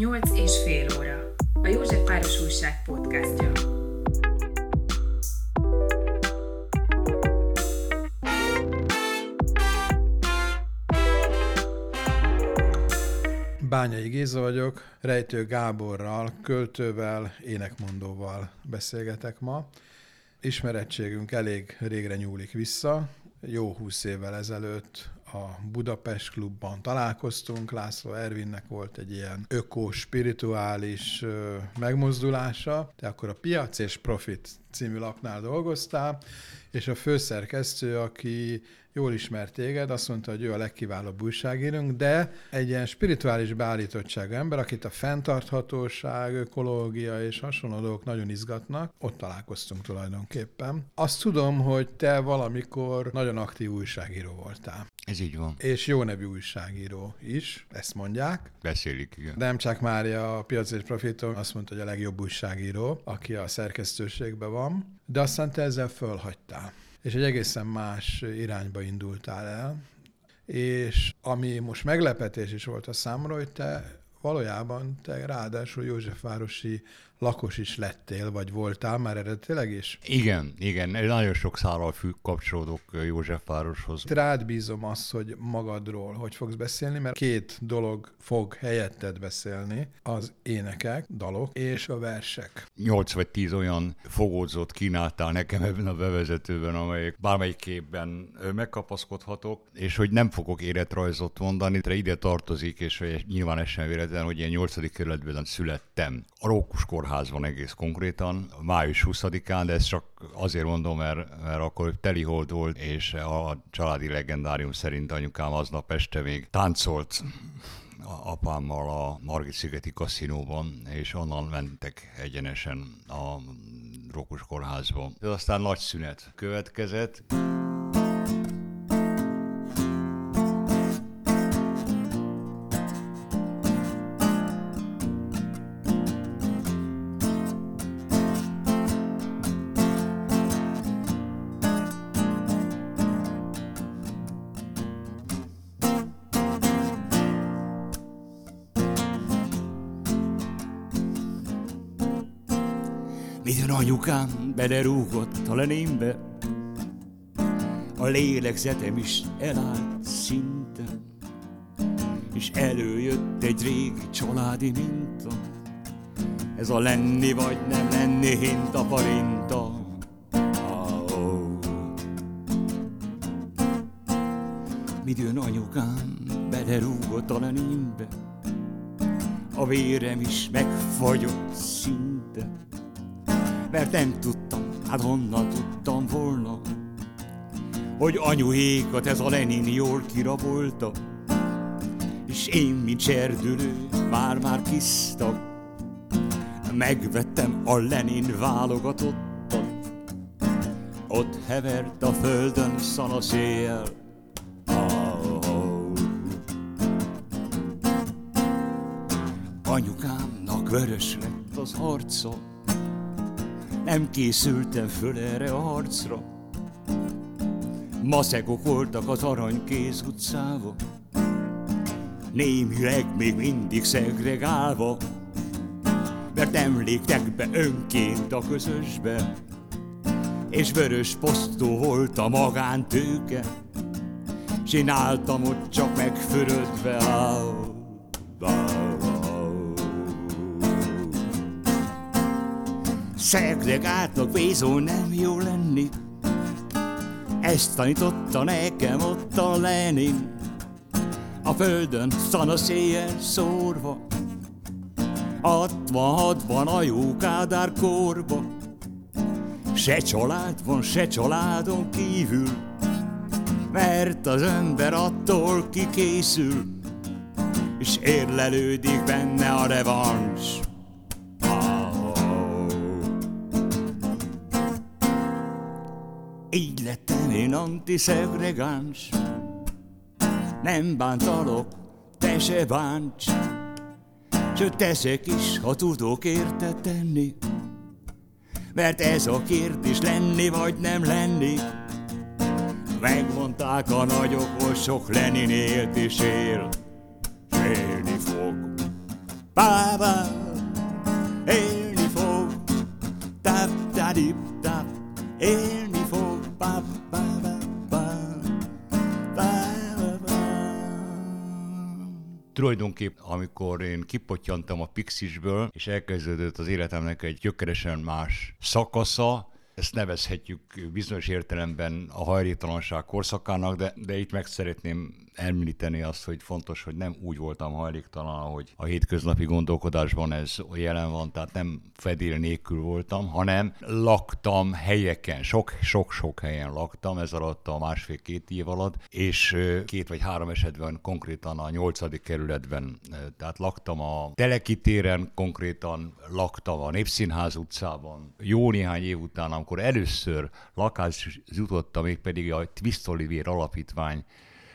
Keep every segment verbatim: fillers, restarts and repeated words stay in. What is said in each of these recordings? nyolc és fél óra. A Józsefváros Újság podcastja. Bányai Géza vagyok, Rejtő Gáborral, költővel, énekmondóval beszélgetek ma. Ismerettségünk elég régre nyúlik vissza. Jó húsz évvel ezelőtt a Budapest Klubban találkoztunk, László Ervinnek volt egy ilyen öko-spirituális megmozdulása, de akkor a Piac és Profit című lapnál dolgoztál, és a főszerkesztő, aki jól ismert téged, azt mondta, hogy ő a legkiválóbb újságírunk, de egy ilyen spirituális beállítottságú ember, akit a fenntarthatóság, ökológia és hasonló dolgok nagyon izgatnak, ott találkoztunk tulajdonképpen. Azt tudom, hogy te valamikor nagyon aktív újságíró voltál. Ez így van. És jó nevű újságíró is, ezt mondják. Beszélik, igen. Demcsák Mária a Piac és Profiton azt mondta, hogy a legjobb újságíró, aki a szerkesztőségben van, de aztán te ezzel fölhagytál. És egy egészen más irányba indultál el, és ami most meglepetés is volt a számomra, hogy te valójában te ráadásul józsefvárosi lakos is lettél, vagy voltál már eredetileg is? Igen, igen, nagyon sok szállal függ, kapcsolódok Józsefvároshoz. Rád bízom azt, hogy magadról hogy fogsz beszélni, mert két dolog fog helyetted beszélni, az énekek, dalok és a versek. Nyolc vagy tíz olyan fogódzót kínáltál nekem ebben a bevezetőben, amelyek bármelyik képben megkapaszkodhatok, és hogy nem fogok életrajzot mondani, de ide tartozik, és nyilván ez sem véletlen, hogy ilyen nyolcadik kerületben születtem. A Rókus Kórház van egész konkrétan, május huszadikán, de ezt csak azért mondom, mert, mert akkor telihold volt, és a családi legendárium szerint anyukám aznap este még táncolt apámmal a Margit szigeti kaszinóban, és onnan mentek egyenesen a Rókus Kórházba. Ez aztán nagy szünet következett. Minden anyukám belerúgott a lenémbe, a lélegzetem is elállt szinte, és előjött egy régi családi minta, ez a lenni vagy nem lenni hinta parinta. Ah-oh. Minden anyukám belerúgott a lenémbe, a vérem is megfagyott szinte, mert nem tudtam, hát honnan tudtam volna, hogy anyuhékat ez a Lenin jól kirabolta, és én, mint serdülő, már-már kiszta, megvettem a Lenin válogatottat, ott hevert a földön szanaszéjjel. Oh-oh. Anyukámnak vörös lett az arca, nem készültem föl erre a harcra. Maszekok voltak az Aranykéz utcába, némileg még mindig szegregálva, mert nem léptek be önként a közösbe, és vörös posztó volt a magántőke, csináltam ott csak megfürödve. Áll, áll. Szegregáltnak vézó nem jó lenni, ezt tanította nekem ott a Lenin, a földön szanaszéjjel szórva, hatvanhatban a jó Kádár korba. Se család van, se családon kívül, mert az ember attól kikészül, és érlelődik benne a revans. Így lettem én antiszegregáns, nem bántalak, te se bánts, sőt teszek is, ha tudok érte tenni, mert ez a kérdés lenni vagy nem lenni, megmondták a nagyok, hogy sok Lenin élt és él, élni fog. bábá élni fog, tap-tadip, tap, élni fog, báb, báb, báb, báb, tulajdonképp, amikor én kipottyantam a Pixisből, és elkezdődött az életemnek egy gyökeresen más szakasza, ezt nevezhetjük bizonyos értelemben a hajléktalanság korszakának, de, de itt meg szeretném említeni azt, hogy fontos, hogy nem úgy voltam hajléktalan, ahogy a hétköznapi gondolkodásban ez jelen van, tehát nem fedél nélkül voltam, hanem laktam helyeken, sok-sok-sok helyen laktam, ez alatt a másfél-két év alatt, és két vagy három esetben konkrétan a nyolcadik kerületben, tehát laktam a Teleki téren, konkrétan laktam a Népszínház utcában. Jó néhány év után, amikor először lakást jutottam, mégpedig a Twist Olivér alapítvány,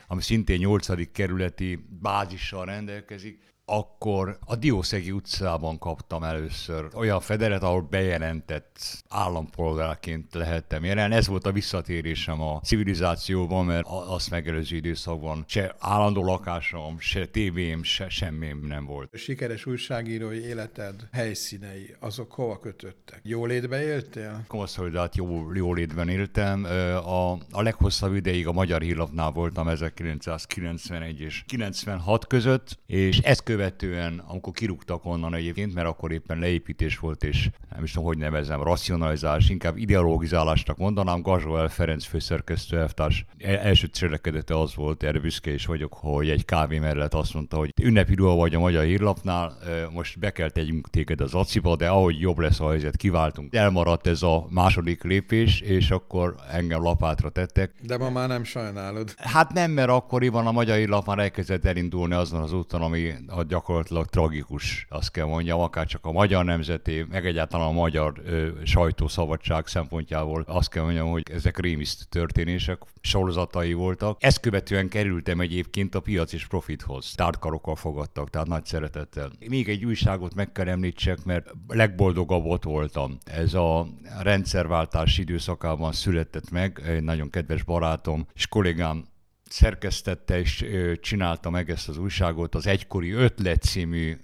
ami szintén nyolcadik kerületi bázissal rendelkezik, akkor a Diószegi utcában kaptam először olyan fedelet, ahol bejelentett állampolgárként lehettem jelen. Ez volt a visszatérésem a civilizációban, mert azt megelőző időszakban se állandó lakásom, se tévém, se semmim nem volt. A sikeres újságírói életed helyszínei, azok hova kötöttek? Jólétben éltél? Konszolidált jó, jólétben éltem. A, a leghosszabb ideig a Magyar Hírlapnál voltam ezerkilencszázkilencvenegy és kilencvenhat között, és ez követően, amikor kirúgtak onnan egyébként, mert akkor éppen leépítés volt, és nem is tudom, hogy nevezem, racionalizálás, inkább ideologizálásnak mondanám, Gazsó Ferenc főszerkesztő elvtárs első cselekedete az volt, erre büszke is vagyok, hogy egy kávé mellett azt mondta, hogy ünnepi ruha vagy a Magyar Hírlapnál, most be kell tegyünk téged az aciba, de ahogy jobb lesz a helyzet, kiváltunk. Elmaradt ez a második lépés, és akkor engem lapátra tettek. De ma már nem sajnálod. Hát nem, mert akkoriban a Magyar Hírlap már elkezdett elindulni azon az úton, ami a gyakorlatilag tragikus, azt kell mondjam, akár csak a magyar nemzeté, meg egyáltalán a magyar ö, sajtószabadság szempontjából azt kell mondjam, hogy ezek rémiszt történések, sorozatai voltak. Ezt követően kerültem egyébként a Piac és Profithoz. Tártkarokkal fogadtak, tehát nagy szeretettel. Még egy újságot meg kell említsek, mert legboldogabb ott voltam. Ez a rendszerváltás időszakában született meg, egy nagyon kedves barátom és kollégám szerkesztette és csinálta meg ezt az újságot, az egykori Ötlet című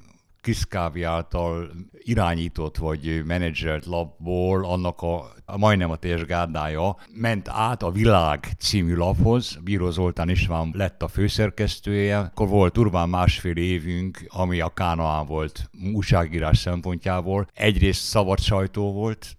Kiszkávi által irányított vagy menedzselt lapból, annak a, a majdnem a teljes gárdája ment át a Világ című laphoz. Bíró Zoltán István lett a főszerkesztője. Akkor volt durván másfél évünk, ami a Kánaán volt újságírás szempontjából. Egyrészt szabad sajtó volt,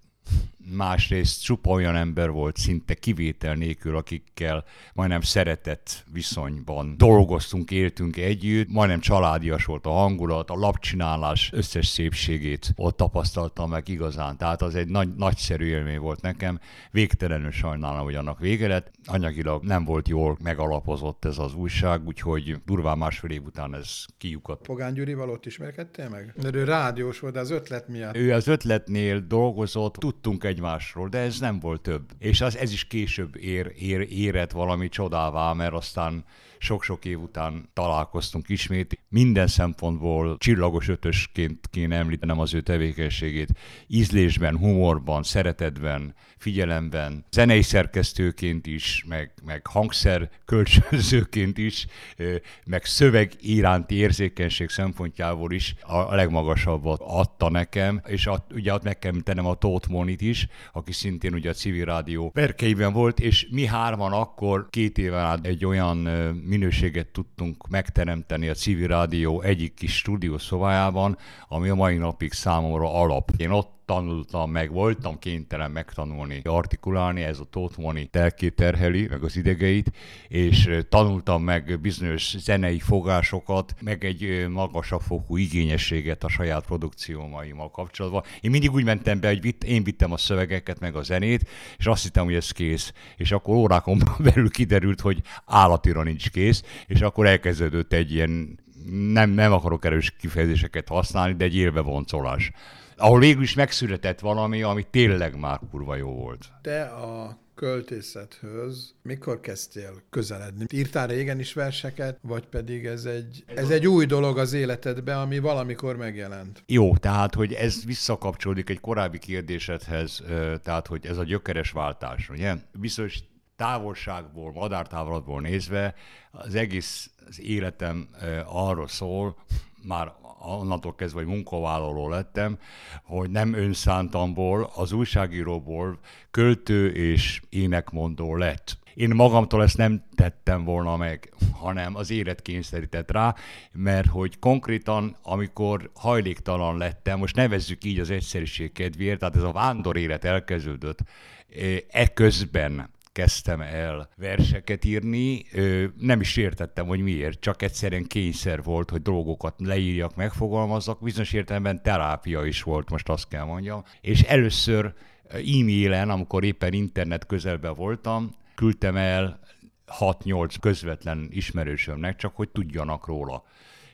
másrészt csupa olyan ember volt, szinte kivétel nélkül, akikkel majdnem szeretett viszonyban dolgoztunk, éltünk együtt, majdnem családias volt a hangulat, a lapcsinálás összes szépségét ott tapasztaltam meg igazán. Tehát az egy nagy, nagyszerű élmény volt nekem, végtelenül sajnálom, hogy annak vége lett. Anyagilag nem volt jól megalapozott ez az újság, úgyhogy durván másfél év után ez kijukadt. Pogány Gyurival ott ismerkedtél meg? Mert ő rádiós volt, de az Ötlet miatt. Ő az Ötletnél dolgozott, tudtunk egymásról, de ez nem volt több. És az, ez is később ér, ér, érett valami csodává, mert aztán sok-sok év után találkoztunk ismét. Minden szempontból csillagos ötösként kéne említenem az ő tevékenységét. Ízlésben, humorban, szeretetben, figyelemben, zenei szerkesztőként is, meg, meg hangszer kölcsönzőként is, meg szöveg iránti érzékenység szempontjából is a legmagasabbat adta nekem, és a, ugye ott meg kell említenem a Tóth Monit is, aki szintén ugye a Civi Rádió berkeiben volt, és mi hárman akkor két éven át egy olyan minőséget tudtunk megteremteni a Civi Rádió egyik kis stúdiószobájában, ami a mai napig számomra alap. Én ott tanultam meg, voltam kénytelen megtanulni, artikulálni, ez a Tóth Moni telkét terheli, meg az idegeit, és tanultam meg bizonyos zenei fogásokat, meg egy magasabb fokú igényességet a saját produkciómaimmal kapcsolatban. Én mindig úgy mentem be, hogy vitt, én vittem a szövegeket, meg a zenét, és azt hittem, hogy ez kész. És akkor órákon belül kiderült, hogy állatira nincs kész, és akkor elkezdődött egy ilyen, nem, nem akarok erős kifejezéseket használni, de egy élve voncolás, ahol végül is megszületett valami, ami tényleg már kurva jó volt. Te a költészethöz mikor kezdtél közeledni? Írtál régen is verseket, vagy pedig ez egy, ez egy új dolog az életedben, ami valamikor megjelent? Jó, tehát, hogy ez visszakapcsolódik egy korábbi kérdésedhez, tehát, hogy ez a gyökeres váltás, ugye? Biztos távolságból, madártávolatból nézve az egész az életem arról szól, már onnantól kezdve, hogy munkavállaló lettem, hogy nem önszántamból, az újságíróból költő és énekmondó lett. Én magamtól ezt nem tettem volna meg, hanem az élet kényszerített rá, mert hogy konkrétan, amikor hajléktalan lettem, most nevezzük így az egyszerűség kedvéért, tehát ez a vándor élet elkezdődött, eközben kezdtem el verseket írni, nem is értettem, hogy miért, csak egyszerűen kényszer volt, hogy dolgokat leírjak, megfogalmazzak, bizonyos értelemben terápia is volt, most azt kell mondjam, és először e-mailen, amikor éppen internet közelben voltam, küldtem el hat-nyolc közvetlen ismerősömnek, csak hogy tudjanak róla.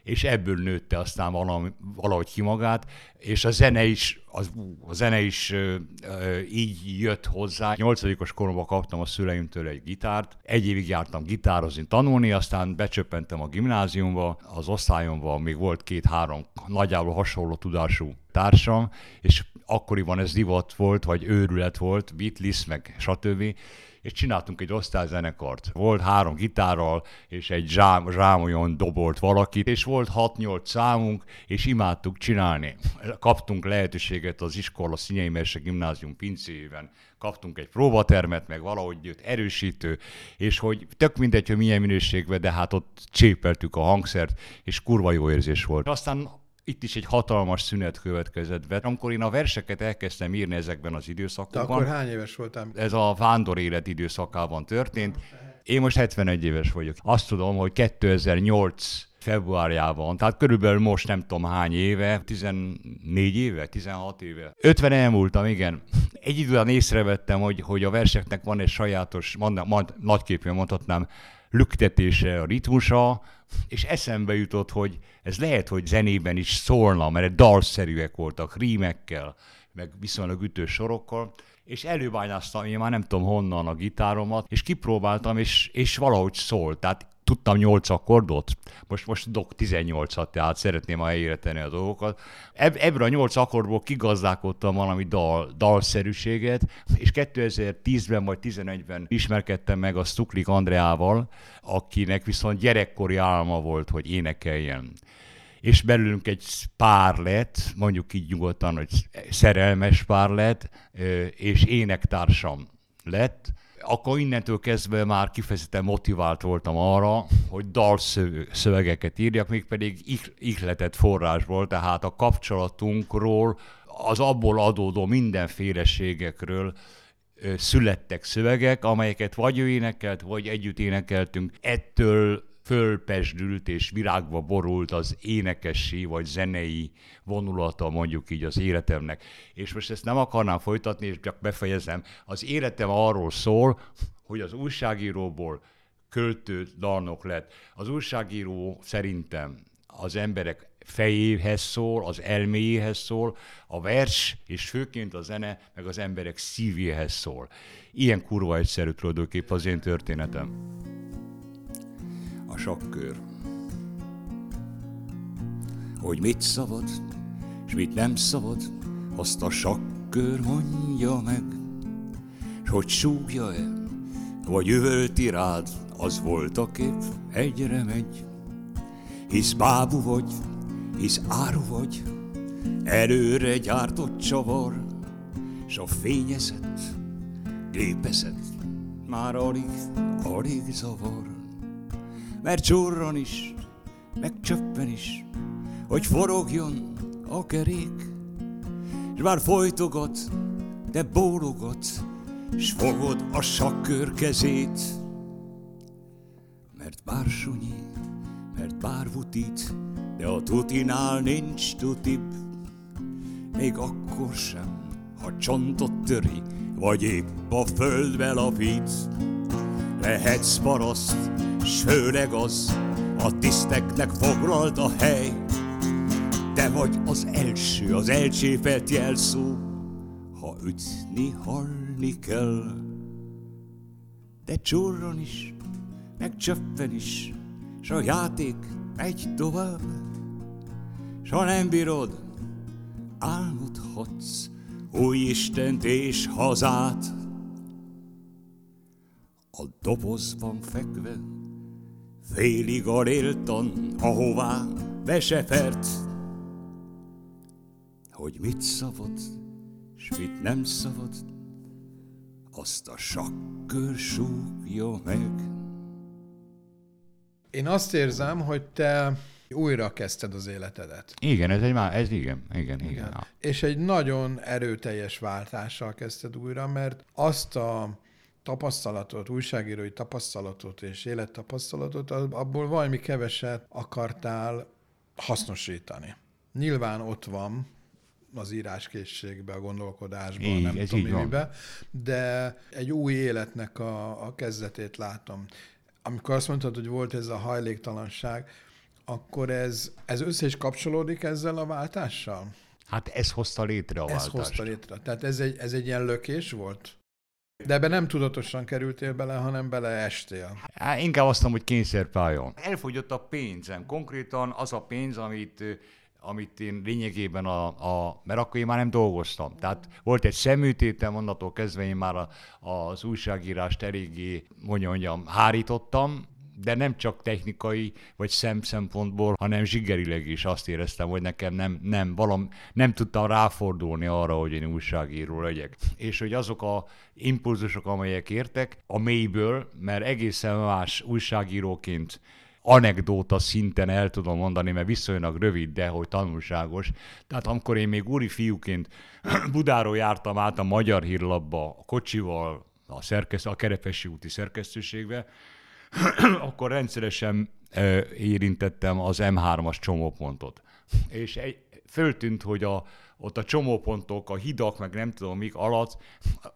És ebből nőtte aztán valami, valahogy ki magát, és a zene is, az, a zene is ö, ö, így jött hozzá. Nyolcadikos koromban kaptam a szüleimtől egy gitárt, egy évig jártam gitározni, tanulni, aztán becsöppentem a gimnáziumba, az osztályomban még volt két-három nagyjából hasonló tudású társam, és akkoriban ez divat volt, vagy őrület volt, Beatles, meg stb., és csináltunk egy osztályzenekart. Volt három gitárral, és egy zsám, zsámolyon dobolt valakit, és volt hat-nyolc számunk, és imádtuk csinálni. Kaptunk lehetőséget az iskola Szinyei Merse gimnázium pincéjében, kaptunk egy próbatermet, meg valahogy jött erősítő, és hogy tök mindegy, hogy milyen minőségben, de hát ott csépeltük a hangszert, és kurva jó érzés volt. Aztán itt is egy hatalmas szünet következett be. Amikor én a verseket elkezdtem írni ezekben az időszakokban... De akkor hány éves voltál? Ez a vándor élet időszakában történt. Én most hetvenegy éves vagyok. Azt tudom, hogy kétezer-nyolc februárjában, tehát körülbelül most nem tudom hány éve, tizennégy éve, tizenhat éve. ötven elmúltam, igen. Egy időben észrevettem, hogy, hogy a verseknek van egy sajátos, nagyképpen mondhatnám, lüktetése, a ritmusa, és eszembe jutott, hogy ez lehet, hogy zenében is szólna, mert dalszerűek voltak, rímekkel, meg viszonylag ütős sorokkal, és előbányáztam, én már nem tudom honnan a gitáromat, és kipróbáltam, és, és valahogy szólt, tehát tudtam nyolc akkordot, most, most dok tizennyolcat, tehát szeretném helyére tenni a dolgokat. Eb, ebből a nyolc akkordból kigazdálkodtam valami dal, dalszerűséget, és kétezer-tízben vagy tizenegyben ismerkedtem meg a Stuklik Andreával, akinek viszont gyerekkori álma volt, hogy énekeljen. És belülünk egy pár lett, mondjuk így nyugodtan, hogy szerelmes pár lett, és énektársam lett. Akkor innentől kezdve már kifejezetten motivált voltam arra, hogy dalszövegeket írjak, mégpedig ihletett forrásból, tehát a kapcsolatunkról, az abból adódó mindenféleségekről születtek szövegek, amelyeket vagy ő énekelt, vagy együtt énekeltünk. Ettől fölpesdült és virágba borult az énekesi vagy zenei vonulata, mondjuk így, az életemnek. És most ezt nem akarnám folytatni, és csak befejezem. Az életem arról szól, hogy az újságíróból költő dalnok lett. Az újságíró szerintem az emberek fejéhez szól, az elméjéhez szól, a vers, és főként a zene, meg az emberek szívéhez szól. Ilyen kurva egyszerű tulajdonképp az én történetem. A sakkör. Hogy mit szabad, s mit nem szabad, azt a sakkör mondja meg, s hogy súgja-e, vagy üvölti rád, az volt a kép, egyre megy. Hisz bábu vagy, hisz áru vagy, előre gyártott csavar, s a fényezett, gépezett, már alig, alig zavar. Mert csurran is, meg csöppen is, hogy forogjon a kerék, s bár folytogat, de bólogat, s fogod a sakkör kezét. Mert bár sunyi, mert bár vutít, de a tutinál nincs tutibb, még akkor sem, ha csontot töri, vagy épp a földbe lapít. Lehetsz paraszt, s főleg az, a tiszteknek foglalt a hely. Te vagy az első, az elcsépelt jelszó, ha ütni, halni kell. De csurran is, meg csöppen is, s a játék megy tovább. S ha nem bírod, álmodhatsz új Istent és hazát. A dobozban fekve félig aléltan, ahová vesefert, hogy mit szabad, s mit nem szabad, azt a sakkör súgja meg. Én azt érzem, hogy te újra kezdted az életedet. Igen, ez egy már, ez igen, igen, igen. igen. És egy nagyon erőteljes váltással kezdted újra, mert azt a tapasztalatot, újságírói tapasztalatot és élettapasztalatot, abból valami keveset akartál hasznosítani. Nyilván ott van az íráskészségben, a gondolkodásban, így, nem tudom miben, de egy új életnek a, a kezdetét látom. Amikor azt mondtad, hogy volt ez a hajléktalanság, akkor ez, ez össze is kapcsolódik ezzel a váltással? Hát ez hozta létre a ez váltást. Ez hozta létre. Tehát ez egy, ez egy ilyen lökés volt? De ebben nem tudatosan kerültél bele, hanem beleestél. Hát inkább azt mondom, hogy kényszerpálya. Elfogyott a pénzem. Konkrétan az a pénz, amit, amit én lényegében, a, a, mert akkor én már nem dolgoztam. Tehát volt egy szeműtétem, onnantól kezdve én már a, az újságírást eléggé, mondjam, mondjam, hárítottam, de nem csak technikai vagy szem szempontból, hanem zsigerileg is azt éreztem, hogy nekem nem, nem, valam, nem tudtam ráfordulni arra, hogy én újságíró legyek. És hogy azok a impulzusok, amelyek értek a mélyből, mert egészen más újságíróként anekdóta szinten el tudom mondani, mert viszonylag rövid, de hogy tanulságos. Tehát amikor én még úri fiúként Budáról jártam át a Magyar Hírlapba, a kocsival, a, szerkeszt, a Kerepesi úti szerkesztőségbe, akkor rendszeresen ö, érintettem az em hármas csomópontot. És egy, föltűnt, hogy a, ott a csomópontok, a hidak, meg nem tudom mik alatt,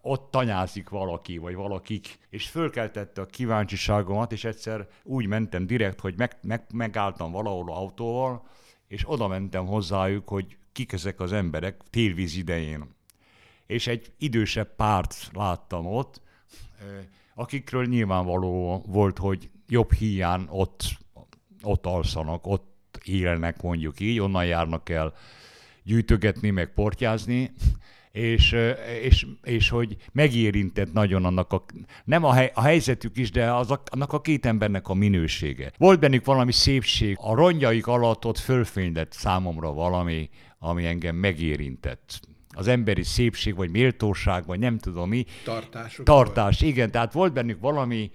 ott tanyázik valaki, vagy valakik. És fölkeltette a kíváncsiságomat, és egyszer úgy mentem direkt, hogy meg, meg, megálltam valahol autóval, és oda mentem hozzájuk, hogy kik ezek az emberek télvíz idején. És egy idősebb párt láttam ott, ö, akikről nyilvánvaló volt, hogy jobb híján ott, ott alszanak, ott élnek, mondjuk így, onnan járnak el gyűjtögetni, meg portyázni, és, és, és hogy megérintett nagyon annak a, nem a, hely, a helyzetük is, de az a, annak a két embernek a minősége. Volt bennük valami szépség, a rongyaik alatt ott fölfénylett számomra valami, ami engem megérintett. Az emberi szépség, vagy méltóság, vagy nem tudom mi. Tartásuk. Tartás, vagy. Igen, tehát volt bennük valami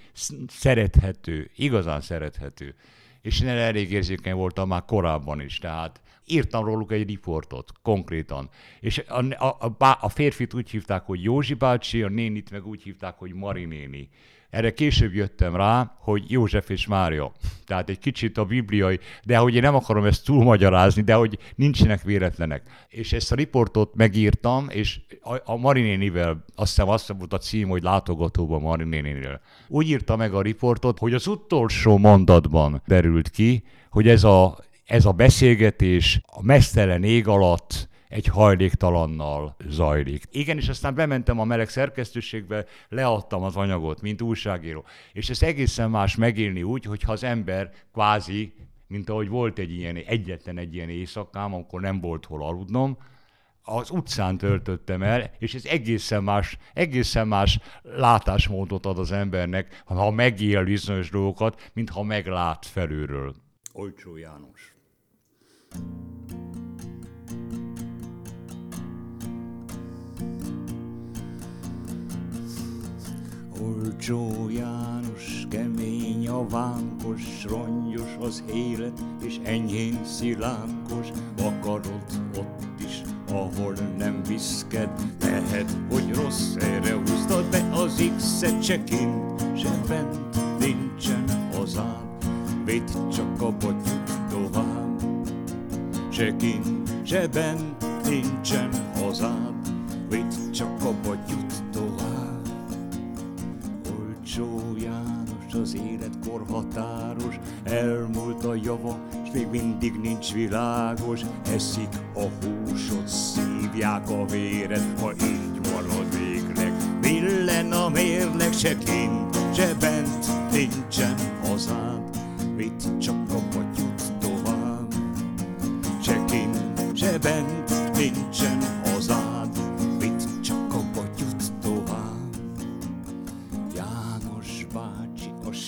szerethető, igazán szerethető. És én elég érzékeny voltam már korábban is, tehát írtam róluk egy riportot, konkrétan. És a, a, a, a férfit úgy hívták, hogy Józsi bácsi, a nénit meg úgy hívták, hogy Mari néni. Erre később jöttem rá, hogy József és Mária. Tehát egy kicsit a bibliai, de hogy én nem akarom ezt túlmagyarázni, de hogy nincsenek véletlenek. És ezt a riportot megírtam, és a, a Mari nénivel, azt hiszem azt volt a cím, hogy látogatóban Mari nénivel. Úgy írta meg a riportot, hogy az utolsó mondatban derült ki, hogy ez a, ez a beszélgetés a mesztelen ég alatt egy hajléktalannal zajlik. Igen, és aztán bementem a meleg szerkesztőségbe, leadtam az anyagot, mint újságíró. És ez egészen más megélni úgy, hogyha az ember kvázi, mint ahogy volt egy ilyen, egyetlen egy ilyen éjszakám, amikor nem volt hol aludnom, az utcán töltöttem el, és ez egészen más, egészen más látásmódot ad az embernek, ha megél bizonyos dolgokat, mint ha meglát felülről. Olcsó János. Olcsó János, kemény a vánkos, rongyos az élet, és enyhén szilánkos, vakarod ott is, ahol nem viszked. Lehet, hogy rossz erre húztad be az X-et, se kint, se bent, nincsen az ám, véd csak a botjuk tovább. Se kint, se bent, nincsen az ám, véd csak a botjuk tovább. Olcsó János, az életkor határos, elmúlt a java, s még mindig nincs világos. Eszik a húsot, szívják a véret, ha így marad végleg. Billen a mérleg, se kint, se bent, nincsen hazád, mit csak a patyut tovább. Se kint, se bent, nincsen hazád, mit csak a patyut tovább.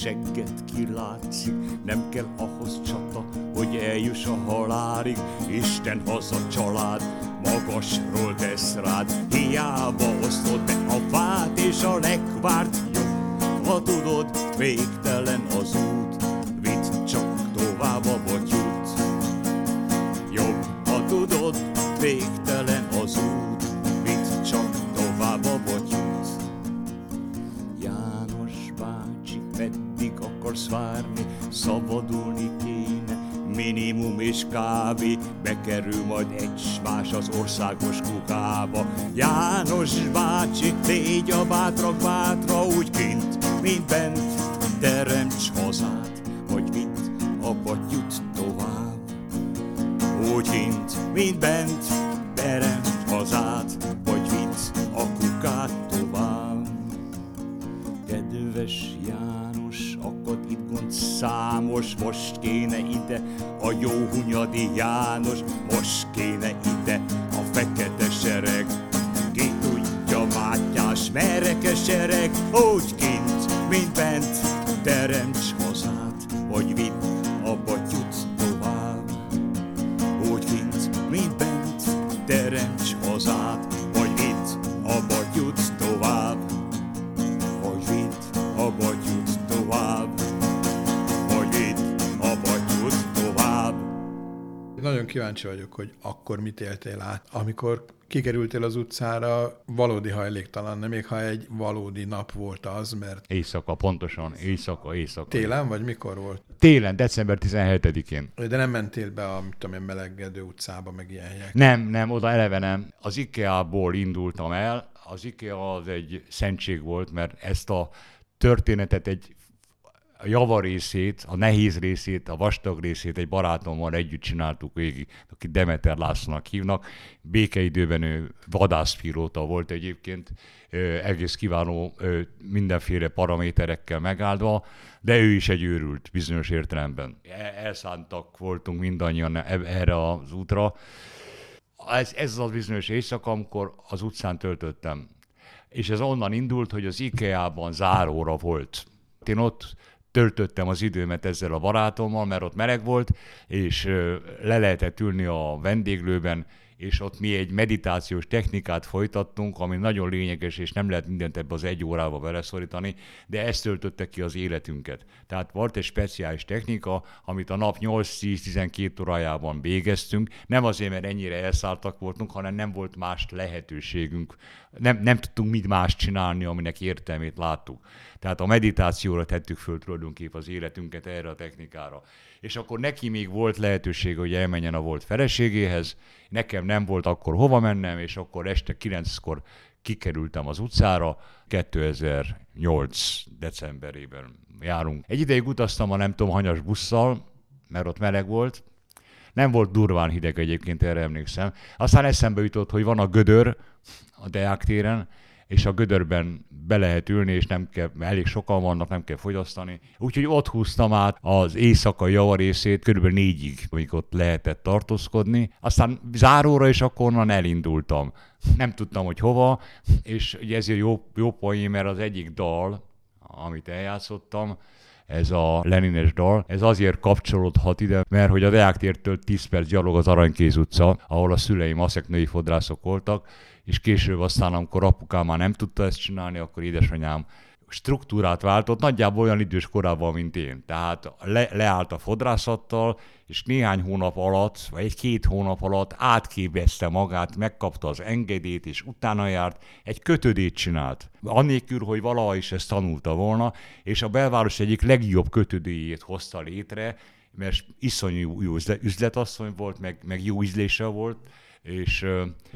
segget kilátszik, nem kell ahhoz csata, hogy eljuss a halálig. Isten haza család, magasról tesz rád, hiába osztod be a fát és a lekvárt. Jobb, ha tudod, végtelen az út, vidd csak tovább a botyút. Jobb, ha tudod, végtelen az út, vidd csak tovább a botyút. János bácsi, meddig akarsz várni, szabadulni kéne, minimum és kávé, bekerül majd egy smás az országos kukába. János bácsi, légy a bátrak bátra, úgy kint, mint bent, teremts hazát, vagy vidd a batyút tovább. Úgy kint, mint bent, teremts hazát, vagy vidd a kukát tovább. Kedves János, akad itt gond számos, most kéne ide a jó Hunyadi János, most kéne ide a fekete sereg. Ki tudja, Mátyás, mereke sereg, úgy kint, mint bent, teremts hazát, vagy vidd a batyút tovább. Úgy kint, mint bent, teremts hazát, vagy vidd a batyút tovább. Vagy vidd a batyút tovább. Nagyon kíváncsi vagyok, hogy akkor mit éltél át, amikor kikerültél az utcára, valódi hajléktalan, nem még ha egy valódi nap volt az, mert... Éjszaka, pontosan, éjszaka, éjszaka. Télen, vagy mikor volt? Télen, december tizenhetedikén. De nem mentél be a, mit tudom én, melegedő utcába, meg ilyen helyek? Nem, nem, oda eleve nem. Az IKEA-ból indultam el. Az IKEA az egy szentség volt, mert ezt a történetet egy... a java részét, a nehéz részét, a vastag részét egy barátommal együtt csináltuk végig, aki Demeter Lászlónak hívnak. Békeidőben ő vadászpilóta volt egyébként, egész kiváló mindenféle paraméterekkel megáldva, de ő is egy őrült bizonyos értelemben. Elszántak voltunk mindannyian erre az útra. Ez, ez az bizonyos éjszaka, amikor az utcán töltöttem. És ez onnan indult, hogy az IKEA-ban záróra volt. Én ott töltöttem az időmet ezzel a barátommal, mert ott meleg volt, és le lehetett ülni a vendéglőben, és ott mi egy meditációs technikát folytattunk, ami nagyon lényeges, és nem lehet mindent ebbe az egy órába beleszorítani, de ezt töltötte ki az életünket. Tehát volt egy speciális technika, amit a nap nyolc-tíz-tizenkét órájában végeztünk, nem azért, mert ennyire elszálltak voltunk, hanem nem volt más lehetőségünk, nem, nem tudtunk mit más csinálni, aminek értelmét láttuk. Tehát a meditációra tettük föl tulajdonképp az életünket erre a technikára. És akkor neki még volt lehetőség, hogy elmenjen a volt feleségéhez, nekem nem volt akkor hova mennem, és akkor este kilenckor kikerültem az utcára, kétezer-nyolc. decemberében járunk. Egy ideig utaztam a nem tudom hanyas busszal, mert ott meleg volt. Nem volt durván hideg egyébként, erre emlékszem. Aztán eszembe jutott, hogy van a gödör a Deák téren, és a gödörben be lehet ülni, és nem kell, elég sokan vannak, nem kell fogyasztani. Úgyhogy ott húztam át az éjszaka javarészét, körülbelül négyig, amikor ott lehetett tartózkodni. Aztán záróra, és akkor onnan elindultam. Nem tudtam, hogy hova, és ugye ezért jó, jó poén, mert az egyik dal, amit eljátszottam, ez a lenines dal, ez azért kapcsolódhat ide, mert hogy a Deák tértől tíz perc gyalog az Aranykéz utca, ahol a szüleim aszeknői fodrászok voltak, és később aztán, amikor apukám már nem tudta ezt csinálni, akkor édesanyám struktúrát váltott, nagyjából olyan idős korában, mint én. Tehát le, leállt a fodrászattal, és néhány hónap alatt, vagy egy-két hónap alatt átképezte magát, megkapta az engedélyt, és utána járt, egy kötődét csinált. Annélkül, hogy valaha is ezt tanulta volna, és a belváros egyik legjobb kötődéjét hozta létre, mert iszonyú jó üzletasszony volt, meg, meg jó ízlése volt, és...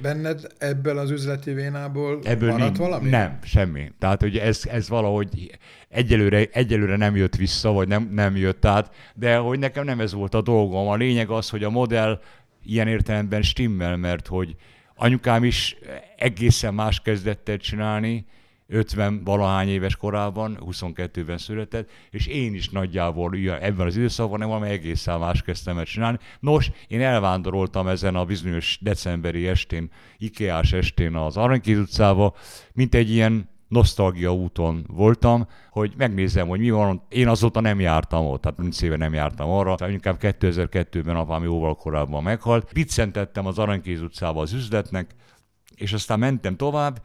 Benned ebből az üzleti vénából ebből maradt nincs, valami? Nem, semmi. Tehát, hogy ez, ez valahogy egyelőre, egyelőre nem jött vissza, vagy nem, nem jött át, de hogy nekem nem ez volt a dolgom. A lényeg az, hogy a modell ilyen értelemben stimmel, mert hogy anyukám is egészen más kezdett el csinálni, ötven valahány éves korában, huszonkettőben született, és én is nagyjából ebben az időszakban nem valami egészen más kezdtem el csinálni. Nos, én elvándoroltam ezen a bizonyos decemberi estén, IKEA-s estén az Aranykéz utcába, mint egy ilyen nosztalgia úton voltam, hogy megnézem, hogy mi van. Én azóta nem jártam ott, tehát nincs éve nem jártam arra, inkább kétezer-kettőben apám jóval korábban meghalt. Piccentettem az Aranykéz utcába az üzletnek, és aztán mentem tovább,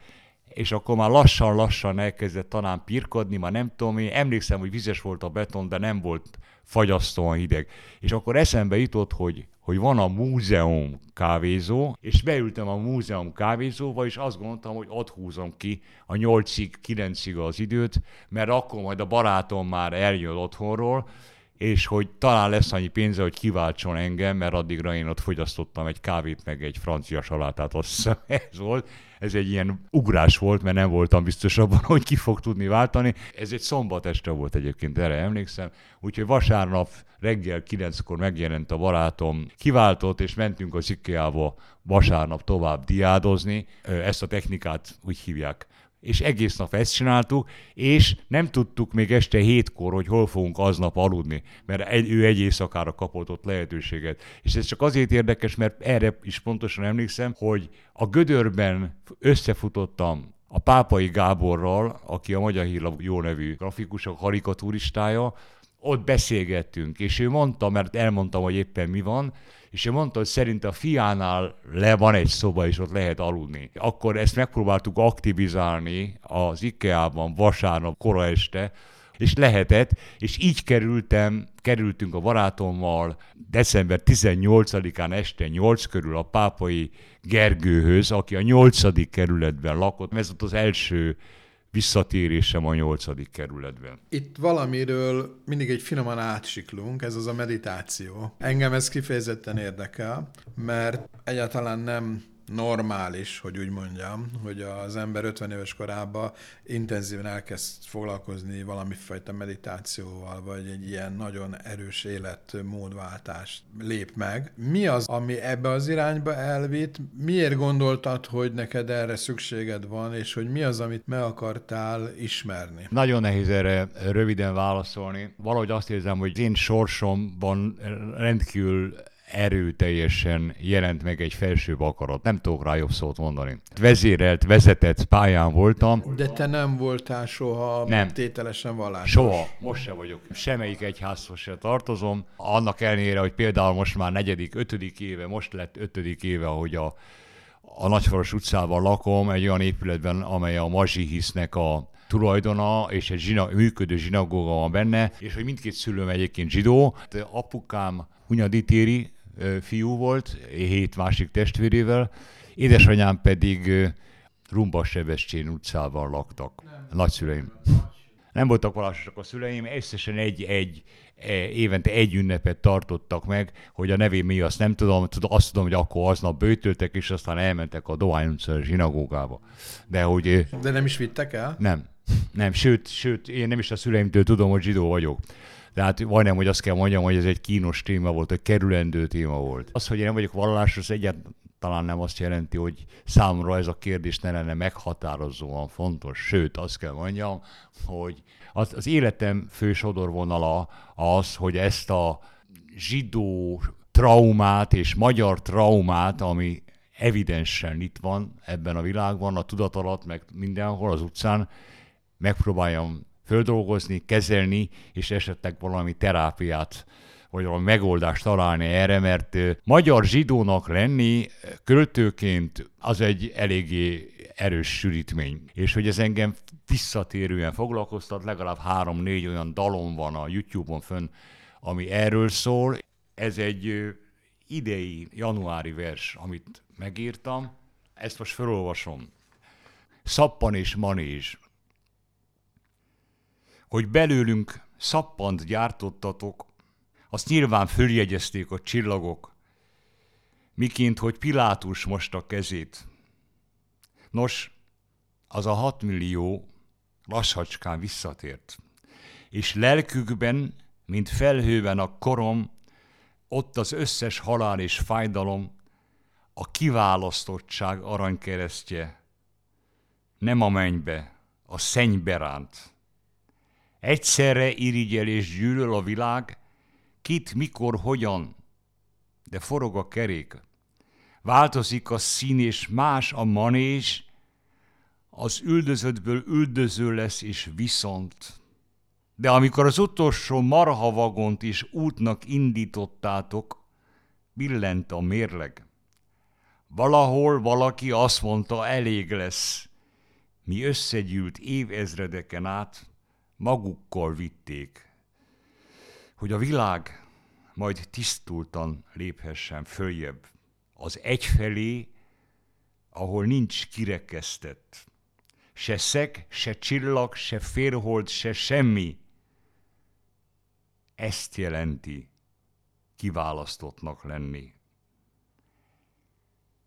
és akkor már lassan-lassan elkezdett talán pirkadni, már nem tudom én, emlékszem, hogy vizes volt a beton, de nem volt fagyasztóan hideg. És akkor eszembe jutott, hogy, hogy van a múzeum kávézó, és beültem a múzeum kávézóba, és azt gondoltam, hogy ott húzom ki a nyolcig, kilencig az időt, mert akkor majd a barátom már eljön otthonról, és hogy talán lesz annyi pénze, hogy kiváltson engem, mert addigra én ott fogyasztottam egy kávét, meg egy francia salátát, azt hiszem, ez volt. Ez egy ilyen ugrás volt, mert nem voltam biztos abban, hogy ki fog tudni váltani. Ez egy szombat este volt egyébként, erre emlékszem. Úgyhogy vasárnap reggel kilenckor megjelent a barátom, kiváltott, és mentünk az IKEA-ba vasárnap tovább diádozni. Ezt a technikát úgy hívják. És egész nap ezt csináltuk, és nem tudtuk még este hétkor, hogy hol fogunk aznap aludni, mert egy, ő egy éjszakára kapott ott lehetőséget. És ez csak azért érdekes, mert erre is pontosan emlékszem, hogy a gödörben összefutottam a Pápai Gáborral, aki a Magyar Hírlap jó nevű grafikusok karikaturistája, ott beszélgettünk, és ő mondta, mert elmondtam, hogy éppen mi van, és ő mondta, hogy szerint a fiánál le van egy szoba, és ott lehet aludni. Akkor ezt megpróbáltuk aktivizálni az IKEA-ban vasárnap kora este, és lehetett, és így kerültem, kerültünk a barátommal december tizennyolcadikán este nyolc körül a Pápai Gergőhöz, aki a nyolcadik kerületben lakott. Ez volt az első visszatérésem a nyolcadik kerületben. Itt valamiről mindig egy finoman átsiklunk, ez az a meditáció. Engem ez kifejezetten érdekel, mert egyáltalán nem normális, hogy úgy mondjam, hogy az ember ötven éves korában intenzíven elkezd foglalkozni valamifajta meditációval, vagy egy ilyen nagyon erős életmódváltást lép meg. Mi az, ami ebbe az irányba elvitt? Miért gondoltad, hogy neked erre szükséged van, és hogy mi az, amit meg akartál ismerni? Nagyon nehéz erre röviden válaszolni. Valahogy azt érzem, hogy én sorsomban rendkívül erőteljesen jelent meg egy felsőbb akarat. Nem tudok rá jobb szót mondani. Vezérelt, vezetett pályán voltam. De te nem voltál soha nem. tételesen vallásos. Soha. Most se vagyok. Semmelyik egyházhoz se tartozom. Annak ellenére, hogy például most már negyedik, ötödik éve, most lett ötödik éve, ahogy a, a Nagyváros utcában lakom, egy olyan épületben, amely a mazsihisznek a tulajdona, és egy zsina, működő zsinagóga van benne, és hogy mindkét szülőm egyébként zsidó. De apukám hunyaditéri fiú volt, hét másik testvérével, édesanyám pedig Rumbasebestén utcában laktak, nem. Nagyszüleim. Nem voltak vallásosak a szüleim, összesen egy-egy, évente egy ünnepet tartottak meg, hogy a nevém mi, azt nem tudom, azt tudom, hogy akkor aznap böjtöltek, és aztán elmentek a Dohány utca zsinagógába. De, hogy, De nem is vittek el? Nem, nem, sőt, sőt, én nem is a szüleimtől tudom, hogy zsidó vagyok. Tehát majdnem, hogy azt kell mondjam, hogy ez egy kínos téma volt, egy kerülendő téma volt. Az, hogy én nem vagyok vallásos, egyáltalán nem azt jelenti, hogy számomra ez a kérdés ne lenne meghatározóan fontos. Sőt, azt kell mondjam, hogy az, az életem fő sodorvonala az, hogy ezt a zsidó traumát és magyar traumát, ami evidensen itt van ebben a világban, a tudat alatt, meg mindenhol az utcán, megpróbáljam földolgozni, kezelni, és esetleg valami terápiát, vagy valami megoldást találni erre, mert magyar zsidónak lenni költőként az egy eléggé erős sűrítmény. És hogy ez engem visszatérően foglalkoztat, legalább három-négy olyan dalom van a YouTube-on fönn, ami erről szól. Ez egy idei januári vers, amit megírtam. Ezt most felolvasom. Szappan és manés. Hogy belőlünk szappant gyártottatok, azt nyilván följegyezték a csillagok, miként, hogy Pilátus most a kezét. Nos, az a hat millió lassacskán visszatért, és lelkükben, mint felhőben a korom, ott az összes halál és fájdalom, a kiválasztottság aranykeresztje, nem a mennybe, a szennybe ránt. Egyszerre irigyel és gyűlöl a világ, kit, mikor, hogyan, de forog a kerék. Változik a szín és más a manés, az üldözöttből üldöző lesz, és viszont. De amikor az utolsó marhavagont is útnak indítottátok, billent a mérleg. Valahol valaki azt mondta, elég lesz. Mi összegyűlt évezredeken át magukkal vitték, hogy a világ majd tisztultan léphessen följebb, az egyfelé, ahol nincs kirekesztett. Se szeg, se csillag, se férhold, se semmi. Ezt jelenti kiválasztottnak lenni.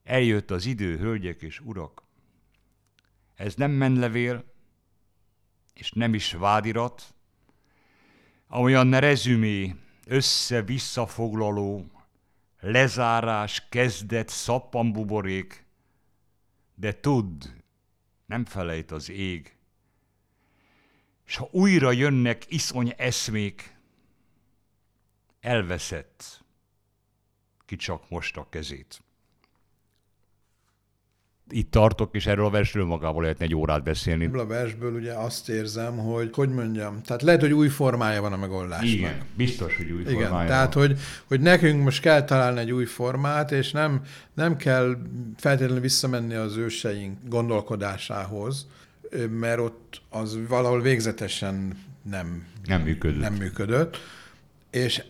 Eljött az idő, hölgyek és urak. Ez nem menlevél, és nem is vádirat, amolyan rezümé, össze-visszafoglaló, lezárás, kezdet, szappanbuborék, de tudd, nem felejt az ég. S ha újra jönnek iszony eszmék, elveszett, ki csak most a kezét. Itt tartok, és erről a versről magával lehetne egy órát beszélni. Ebből a versből ugye azt érzem, hogy hogy mondjam, tehát lehet, hogy új formája van a megoldásnak. Igen, biztos, hogy új Igen, formája van. Tehát, hogy, hogy nekünk most kell találni egy új formát, és nem, nem kell feltétlenül visszamenni az őseink gondolkodásához, mert ott az valahol végzetesen nem, nem, működött. nem működött. És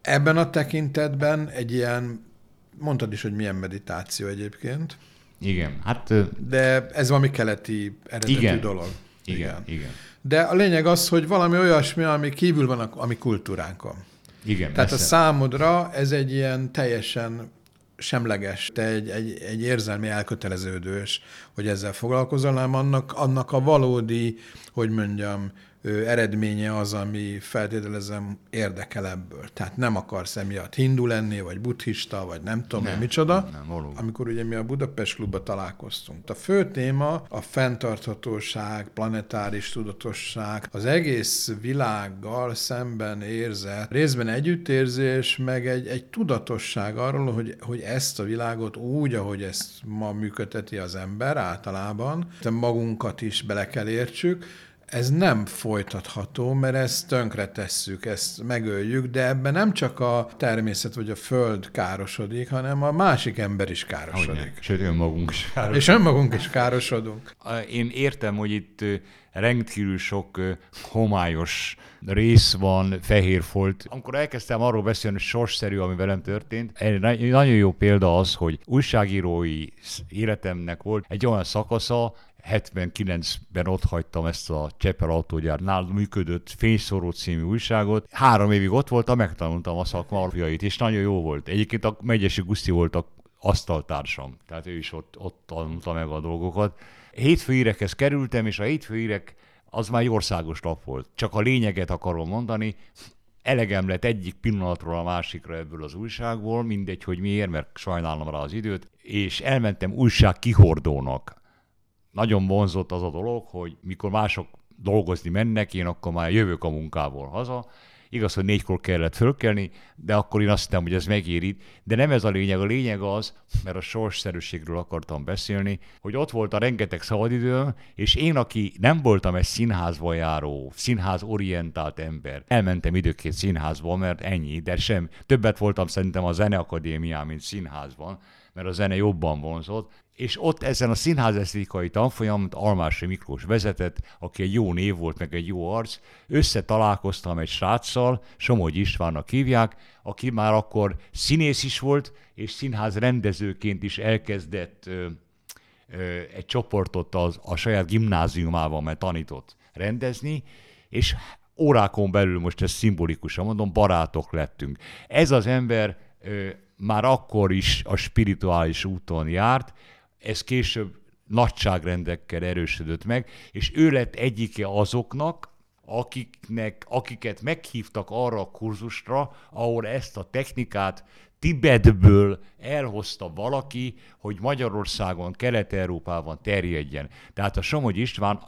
ebben a tekintetben egy ilyen, mondtad is, hogy milyen meditáció egyébként, Igen, hát... De ez valami keleti eredetű igen, dolog. Igen, igen, igen. De a lényeg az, hogy valami olyasmi, ami kívül van a, a mi kultúránkon. Igen. Tehát messze. A számodra ez egy ilyen teljesen semleges, te egy, egy, egy érzelmi elköteleződős, hogy ezzel foglalkozol, hanem annak, annak a valódi, hogy mondjam, eredménye az, ami feltételezem érdekel ebből. Tehát nem akarsz emiatt hindu lenni, vagy buddhista, vagy nem tudom, nem, micsoda. Nem, nem, amikor ugye mi a Budapest Klubba találkoztunk. A fő téma a fenntarthatóság, planetáris tudatosság, az egész világgal szemben érzett részben együttérzés, meg egy, egy tudatosság arról, hogy, hogy ezt a világot úgy, ahogy ezt ma működteti az ember általában, magunkat is bele kell értsük. Ez nem folytatható, mert ezt tönkre tesszük, ezt megöljük, de ebben nem csak a természet vagy a föld károsodik, hanem a másik ember is károsodik. Sőt, önmagunk is károsodunk. És önmagunk is károsodunk. Én értem, hogy itt rendkívül sok homályos rész van, fehér folt. Amikor elkezdtem arról beszélni, hogy sorsszerű, ami velem történt, egy nagyon jó példa az, hogy újságírói életemnek volt egy olyan szakasza, hetvenkilencben ott hagytam ezt a Csepel autógyárnál működött Fényszóró című újságot. Három évig ott voltam, megtanultam a szakma alapjait, és nagyon jó volt. Egyébként a Megyesi Guszti volt az asztaltársam, tehát ő is ott, ott tanulta meg a dolgokat. Hétfői Hírekhez kerültem, és a Hétfői Hírek az már egy országos lap volt. Csak a lényeget akarom mondani, elegem lett egyik pillanatról a másikra ebből az újságból, mindegy, hogy miért, mert sajnálom rá az időt, és elmentem újság kihordónak. Nagyon vonzott az a dolog, hogy mikor mások dolgozni mennek, én akkor már jövök a munkából haza. Igaz, hogy négykor kellett fölkelni, de akkor én azt hittem, hogy ez megéri. De nem ez a lényeg. A lényeg az, mert a sorsszerűségről akartam beszélni, hogy ott volt a rengeteg szabadidőm, és én, aki nem voltam egy színházba járó, színházorientált ember, elmentem időként színházba, mert ennyi, de sem. Többet voltam szerintem a Zeneakadémián, mint színházban, mert a zene jobban vonzott. És ott ezen a színházesztétikai tanfolyamot Almási Miklós vezetett, aki egy jó név volt, meg egy jó arc, összetalálkoztam egy sráccal, Somogyi Istvánnak hívják, aki már akkor színész is volt, és színház rendezőként is elkezdett ö, ö, egy csoportot az, a saját gimnáziumában, mert tanított rendezni, és órákon belül, most ezt szimbolikusan mondom, barátok lettünk. Ez az ember ö, már akkor is a spirituális úton járt, ez később nagyságrendekkel erősödött meg, és ő lett egyike azoknak, akiknek, akiket meghívtak arra a kurzusra, ahol ezt a technikát Tibetből elhozta valaki, hogy Magyarországon, Kelet-Európában terjedjen. Tehát a Somogyi István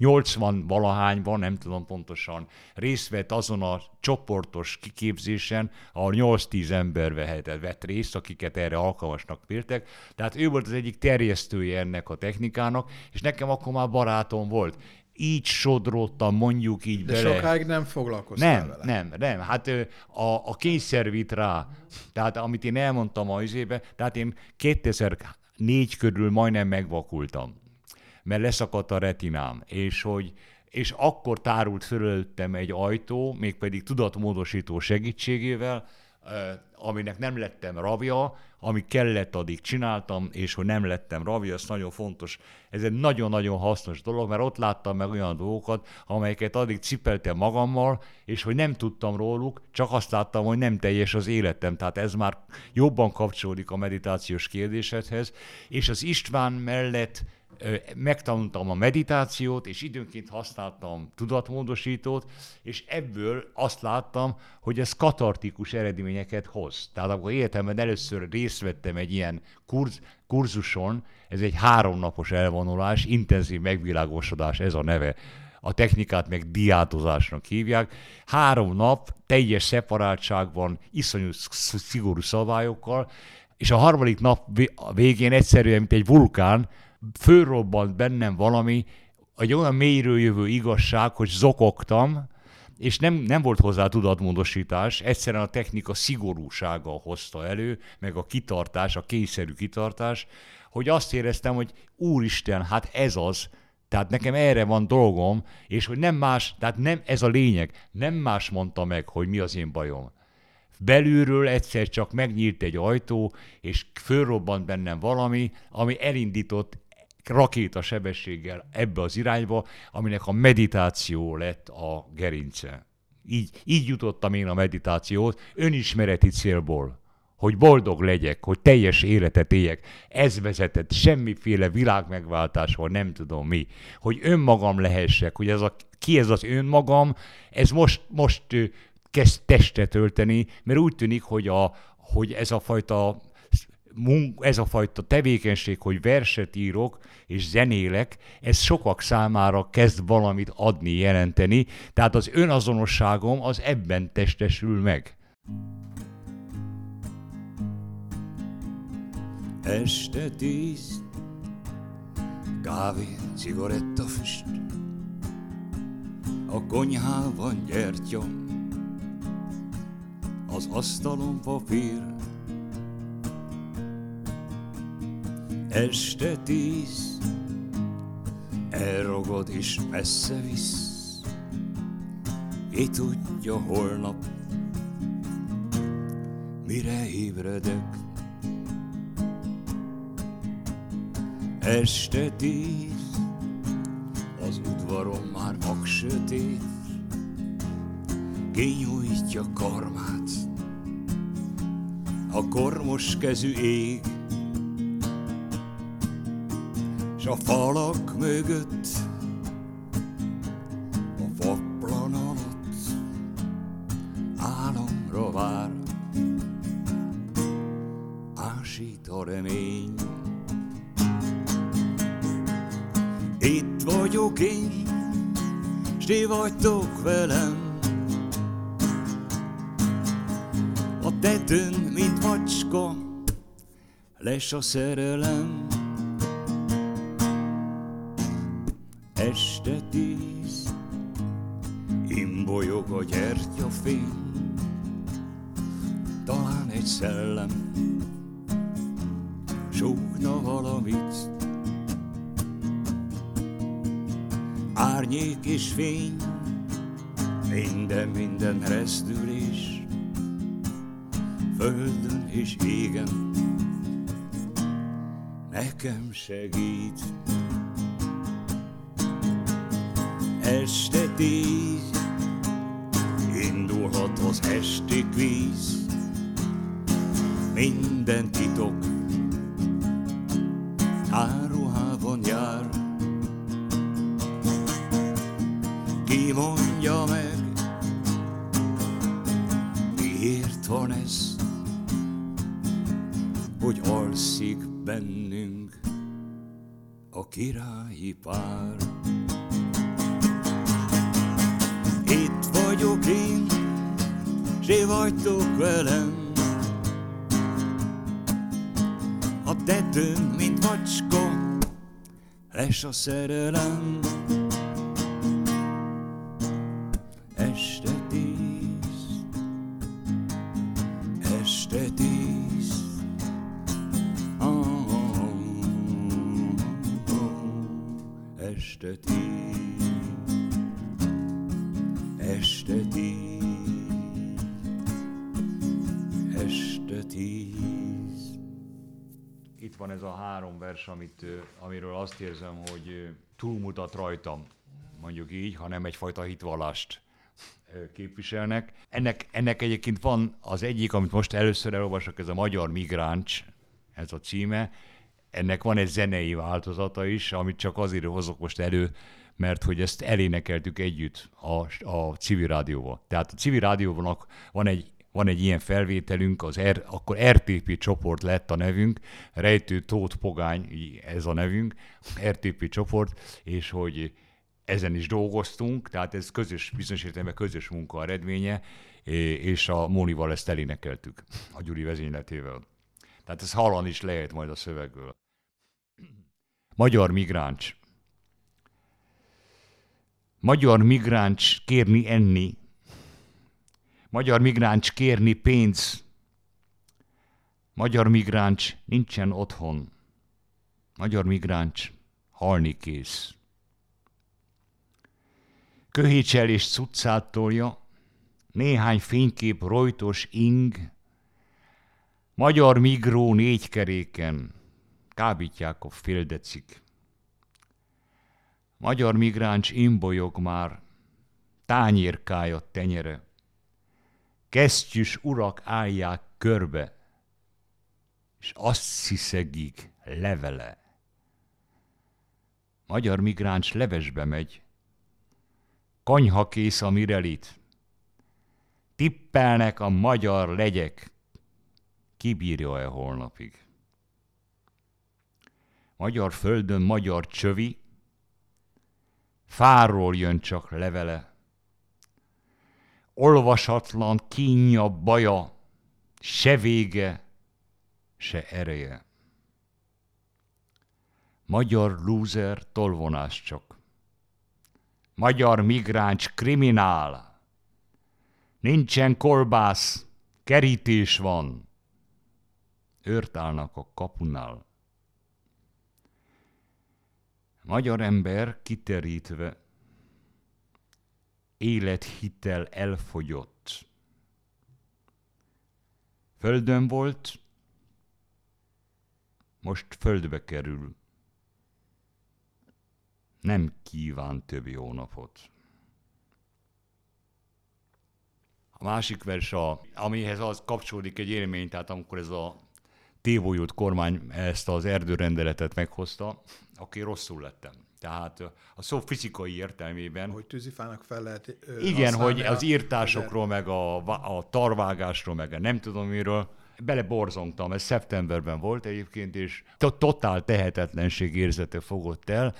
nyolcvan valahányban, nem tudom pontosan, részt vett azon a csoportos kiképzésen, ahol nyolc-tíz ember vehetett, vett részt, akiket erre alkalmasnak mértek. Tehát ő volt az egyik terjesztője ennek a technikának, és nekem akkor már barátom volt. Így sodródtam, mondjuk így De bele. De sokáig nem foglalkoztál nem, vele. Nem, nem. Hát a, a kényszer vitt rá. Tehát amit én elmondtam a izébe, tehát én kétezer-négy körül majdnem megvakultam, mert leszakadt a retinám, és hogy és akkor tárult fölöttem egy ajtó, mégpedig tudatmódosító segítségével, aminek nem lettem rabja, ami kellett, addig csináltam, és hogy nem lettem rabja, ez nagyon fontos. Ez egy nagyon-nagyon hasznos dolog, mert ott láttam meg olyan dolgokat, amelyeket addig cipeltem magammal, és hogy nem tudtam róluk, csak azt láttam, hogy nem teljes az életem. Tehát ez már jobban kapcsolódik a meditációs kérdésedhez, és az István mellett megtanultam a meditációt, és időnként használtam tudatmódosítót, és ebből azt láttam, hogy ez katartikus eredményeket hoz. Tehát akkor életemben először részt vettem egy ilyen kurz, kurzuson, ez egy háromnapos elvonulás, intenzív megvilágosodás, ez a neve. A technikát meg diátozásnak hívják. Három nap teljes szeparáltságban, iszonyú szigorú szabályokkal, és a harmadik nap végén egyszerűen, mint egy vulkán, fölrobbant bennem valami, egy olyan mélyről jövő igazság, hogy zokogtam, és nem, nem volt hozzá tudatmódosítás, egyszerűen a technika szigorúsága hozta elő, meg a kitartás, a kényszerű kitartás, hogy azt éreztem, hogy úristen, hát ez az, tehát nekem erre van dolgom, és hogy nem más, tehát nem ez a lényeg, nem más mondta meg, hogy mi az én bajom. Belülről egyszer csak megnyílt egy ajtó, és fölrobbant bennem valami, ami elindított rakétasebességgel ebbe az irányba, aminek a meditáció lett a gerince. Így, így jutottam én a meditációhoz, önismereti célból, hogy boldog legyek, hogy teljes életet éljek. Ez vezetett, semmiféle világmegváltáshoz, nem tudom mi. Hogy önmagam lehessek, hogy ez a, ki ez az önmagam, ez most... most kezd testet ölteni, mert úgy tűnik, hogy, a, hogy ez, a fajta munk, ez a fajta tevékenység, hogy verset írok és zenélek, ez sokak számára kezd valamit adni, jelenteni. Tehát az önazonosságom az ebben testesül meg. Este tíz, kávé, cigaretta, füst, a konyhában gyertyom, az asztalon papír. Este tíz, elrogad és messze visz, ki tudja holnap, mire ébredek. Este tíz, az udvaron már magsötét, kinyújtja karmát a kormos kezű ég, s a falak mögött, a vaplan alatt álomra vár, ásít a remény. Itt vagyok én, s ti vagytok velem, tetőn, mint macska, les a szerelem. Este tíz, imbolyog a gyertyafény, talán egy szellem súgna valamit. Árnyék és fény, minden, minden rezdülés, földön és égen nekem segít. Este tíz, indulhat az esti kvíz, minden titok áruhában jár. Ki mondja meg, miért van ez, hogy alszik bennünk a királyi pár. vagyok én, s vagytok velem. A tetőn, mint macska, les a szerelem. Este tíz, este tíz. Ah, ah, ah, ah. Este tíz, este tíz, este tíz. Itt van ez a három vers, amit, amiről azt érzem, hogy túlmutat rajtam, mondjuk így, hanem egyfajta hitvallást képviselnek. Ennek, ennek egyébként van az egyik, amit most először elolvasok, ez a Magyar migráns, ez a címe. Ennek van egy zenei változata is, amit csak azért hozok most elő, mert hogy ezt elénekeltük együtt a, a Civi Rádióval. Tehát a Civi Rádióban van egy, van egy ilyen felvételünk, az R, akkor er té pé csoport lett a nevünk, Rejtő, Tóth, Pogány, ez a nevünk, er té pé csoport, és hogy ezen is dolgoztunk, tehát ez közös, bizonyos értelemben közös munka eredménye, és a Monival ezt elénekeltük, a Gyuri vezényletével. Tehát ez hallani is lehet majd a szövegből. Magyar migráns. Magyar migráns kérni enni. Magyar migráns kérni pénz. Magyar migráns nincsen otthon. Magyar migráns halni kész. Köhécselés cuccát tolja, néhány fénykép rojtos ing, magyar migró négy keréken, kábítják a fél decik. Magyar migráns imbolyog már, tányérkája tenyere, kesztyűs urak állják körbe, és azt sziszegik levele. Magyar migráns levesbe megy, konyha kész a mirelit. Tippelnek a magyar legyek. Kibírja-e holnapig? Magyar földön magyar csövi. Fáról jön csak levele. Olvasatlan kínja baja. Se vége, se ereje. Magyar lúzer tolvonás csak. Magyar migráns kriminál. Nincsen kolbász, kerítés van. Őrt állnak a kapunál. Magyar ember kiterítve. Élethitel elfogyott. Földön volt, most földbe kerül. Nem kíván több jó napot. A másik vers, a, amihez az kapcsolódik egy élmény, tehát amikor ez a tébolyult kormány ezt az erdőrendeletet meghozta, akkor rosszul lettem. Tehát a szó fizikai értelmében... Hogy tűzifának fel lehet... Igen, hogy az írtásokról, meg a, a tarvágásról, meg a nem tudom miről... Beleborzongtam, ez szeptemberben volt egyébként, és totál tehetetlenség érzete fogott el,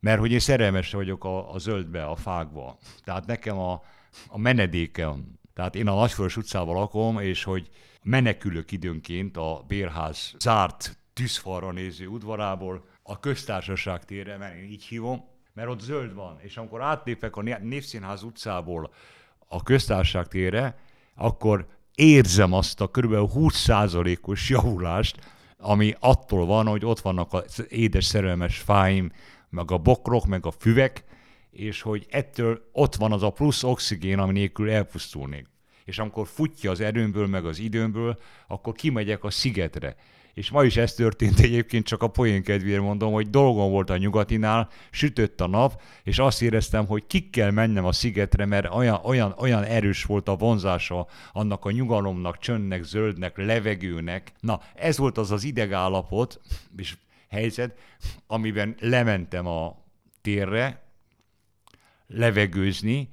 mert hogy én szerelmes vagyok a, a zöldbe, a fákba. Tehát nekem a, a menedékem, tehát én a Nagyfős utcában lakom, és hogy menekülök időnként a bérház zárt tűzfalra néző udvarából a Köztársaság térre, mert én így hívom, mert ott zöld van, és amikor átlépek a Népszínház utcából a Köztársaság térre, akkor érzem azt a kb. húsz százalékos javulást, ami attól van, hogy ott vannak az édes szerelmes fáim, meg a bokrok, meg a füvek, és hogy ettől ott van az a plusz oxigén, ami nélkül elpusztulnék. És amikor futja az erőmből, meg az időmből, akkor kimegyek a szigetre. És ma is ez történt egyébként, csak a poén kedvéért mondom, hogy dolgom volt a nyugatinál, sütött a nap, és azt éreztem, hogy ki kell mennem a szigetre, mert olyan, olyan, olyan erős volt a vonzása annak a nyugalomnak, csöndnek, zöldnek, levegőnek. Na, ez volt az az idegállapot, és helyzet, amiben lementem a térre levegőzni,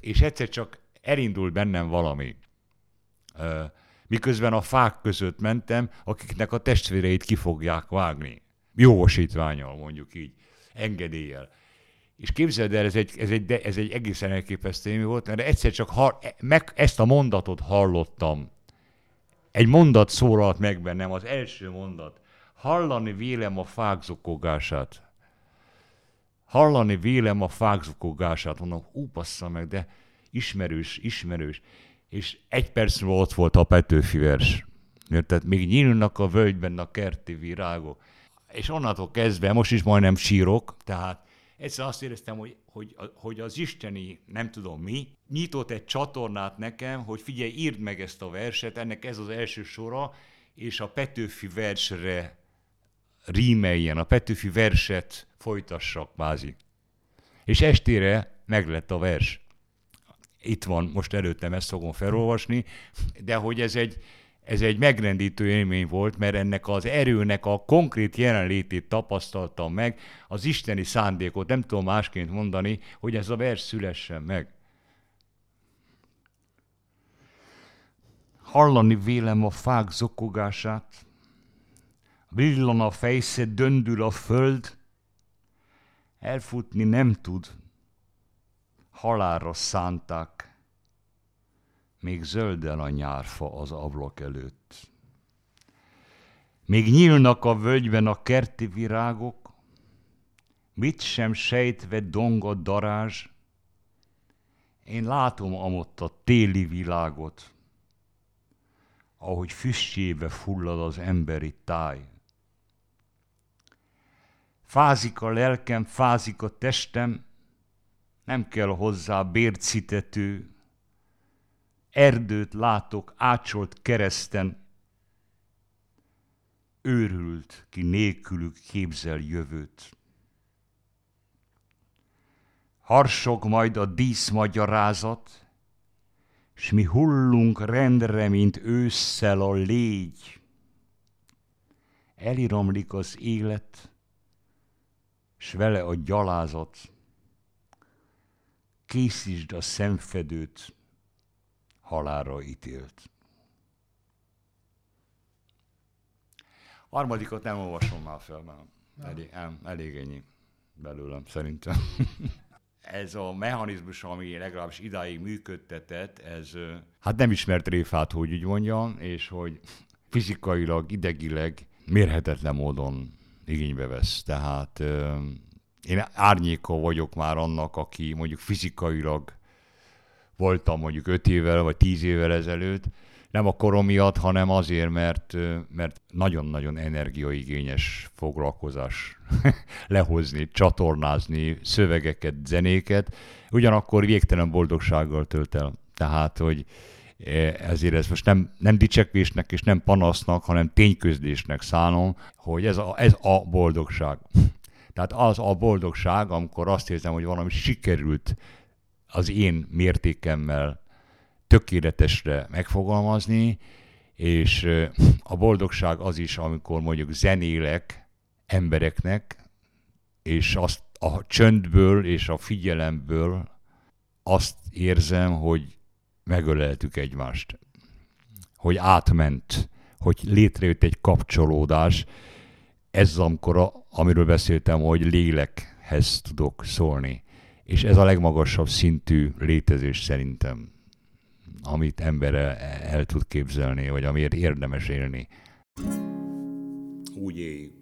és egyszer csak elindult bennem valami. Miközben a fák között mentem, akiknek a testvéreit ki fogják vágni. Jogosítvánnyal, mondjuk így, engedéllyel. És képzeld el, ez egy, ez egy, ez egy egészen elképesztő élmény volt, mert egyszer csak har, meg, ezt a mondatot hallottam. Egy mondat szólalt meg bennem, az első mondat. Hallani vélem a fák zokogását. Hallani vélem a fák zokogását. Mondom, ú, bassza meg, de ismerős, ismerős. És egy perc múlva ott volt a Petőfi vers. Tehát még nyílnak a völgyben a kerti virágok. És onnantól kezdve, most is majdnem sírok, tehát egyszerűen azt éreztem, hogy, hogy, hogy az isteni, nem tudom mi, nyitott egy csatornát nekem, hogy figyelj, írd meg ezt a verset, ennek ez az első sora, és a Petőfi versre rímeljen, a Petőfi verset folytassak kvázi. És estére meglett a vers. Itt van, most előttem ezt fogom felolvasni, de hogy ez egy, ez egy megrendítő élmény volt, mert ennek az erőnek a konkrét jelenlétét tapasztaltam meg, az isteni szándékot, nem tudom másként mondani, hogy ez a vers szülessen meg. Hallani vélem a fák zokogását, villan a fejsze, döndül a föld, elfutni nem tud, halálra szánták, még zölden a nyárfa az ablak előtt. Még nyílnak a völgyben a kerti virágok, mit sem sejtve dong a darázs, én látom amott a téli világot, ahogy füstjébe fullad az emberi táj. Fázik a lelkem, fázik a testem, nem kell hozzá bércitető, erdőt látok ácsolt kereszten, őrült, ki nélkülük képzel jövőt. Harsog majd a díszmagyarázat, s mi hullunk rendre, mint ősszel a légy. Eliramlik az élet, s vele a gyalázat. Készítsd a szemfedőt, halálra ítélt. Harmadikot nem olvasom már fel, nem. Elég, nem, elég ennyi belőlem, szerintem. Ez a mechanizmus, ami legalábbis idáig működtetett, ez hát nem ismert réfát, hogy úgy mondjam, és hogy fizikailag, idegileg mérhetetlen módon igénybe vesz. Tehát én árnyéka vagyok már annak, aki mondjuk fizikailag voltam mondjuk öt évvel vagy tíz évvel ezelőtt, nem a korom miatt, hanem azért, mert, mert nagyon-nagyon energiaigényes foglalkozás lehozni, csatornázni, szövegeket, zenéket, ugyanakkor végtelen boldogsággal tölt el. Tehát, hogy ezért ez most nem, nem dicsekvésnek és nem panasznak, hanem tényközlésnek szánom, hogy ez a, ez a boldogság. Tehát az a boldogság, amikor azt érzem, hogy valami sikerült az én mértékemmel tökéletesre megfogalmazni, és a boldogság az is, amikor mondjuk zenélek embereknek, és azt a csöndből és a figyelemből azt érzem, hogy megöleltük egymást, hogy átment, hogy létrejött egy kapcsolódás. Ez az, amikor a, amiről beszéltem, hogy lélekhez tudok szólni. És ez a legmagasabb szintű létezés szerintem, amit ember el tud képzelni, vagy amiért érdemes élni. Úgy éljük.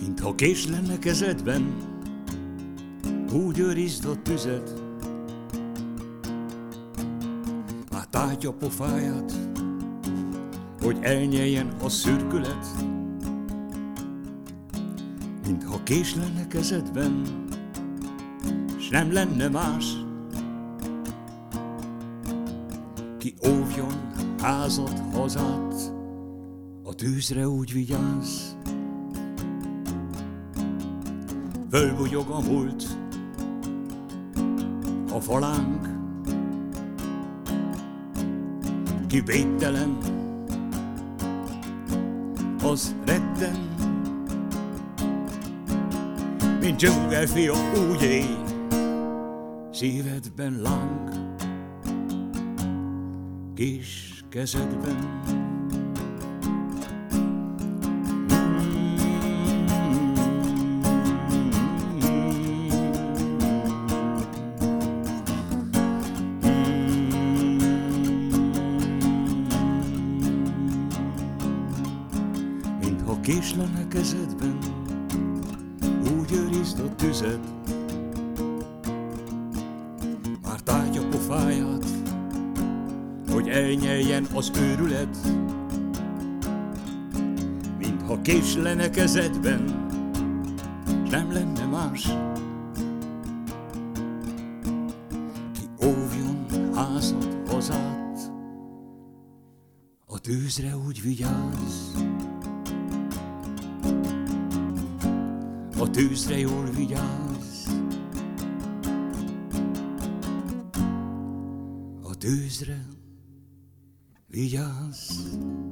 Mintha kés lenne kezedben, úgy őrizd a tüzet, tárgy a pofáját, hogy elnyeljen a szürkület. Mintha kés lenne kezedben, s nem lenne más, ki óvjon házat, hazát, a tűzre úgy vigyázz. Fölbugyog a múlt, a falánk, ki védtelen, az retten, mint dzsungelfia úgy éj, szívedben láng, kis kezedben. Mintha kés lenne kezedben, úgy őrizd a tüzet, már tárgy a pofáját, hogy elnyeljen az őrület. Mintha kés lenne kezedben, s nem lenne más, ki óvjon házad, hazát, a tűzre úgy vigyázz, a tűzre jól vigyázz, a tűzre vigyázz.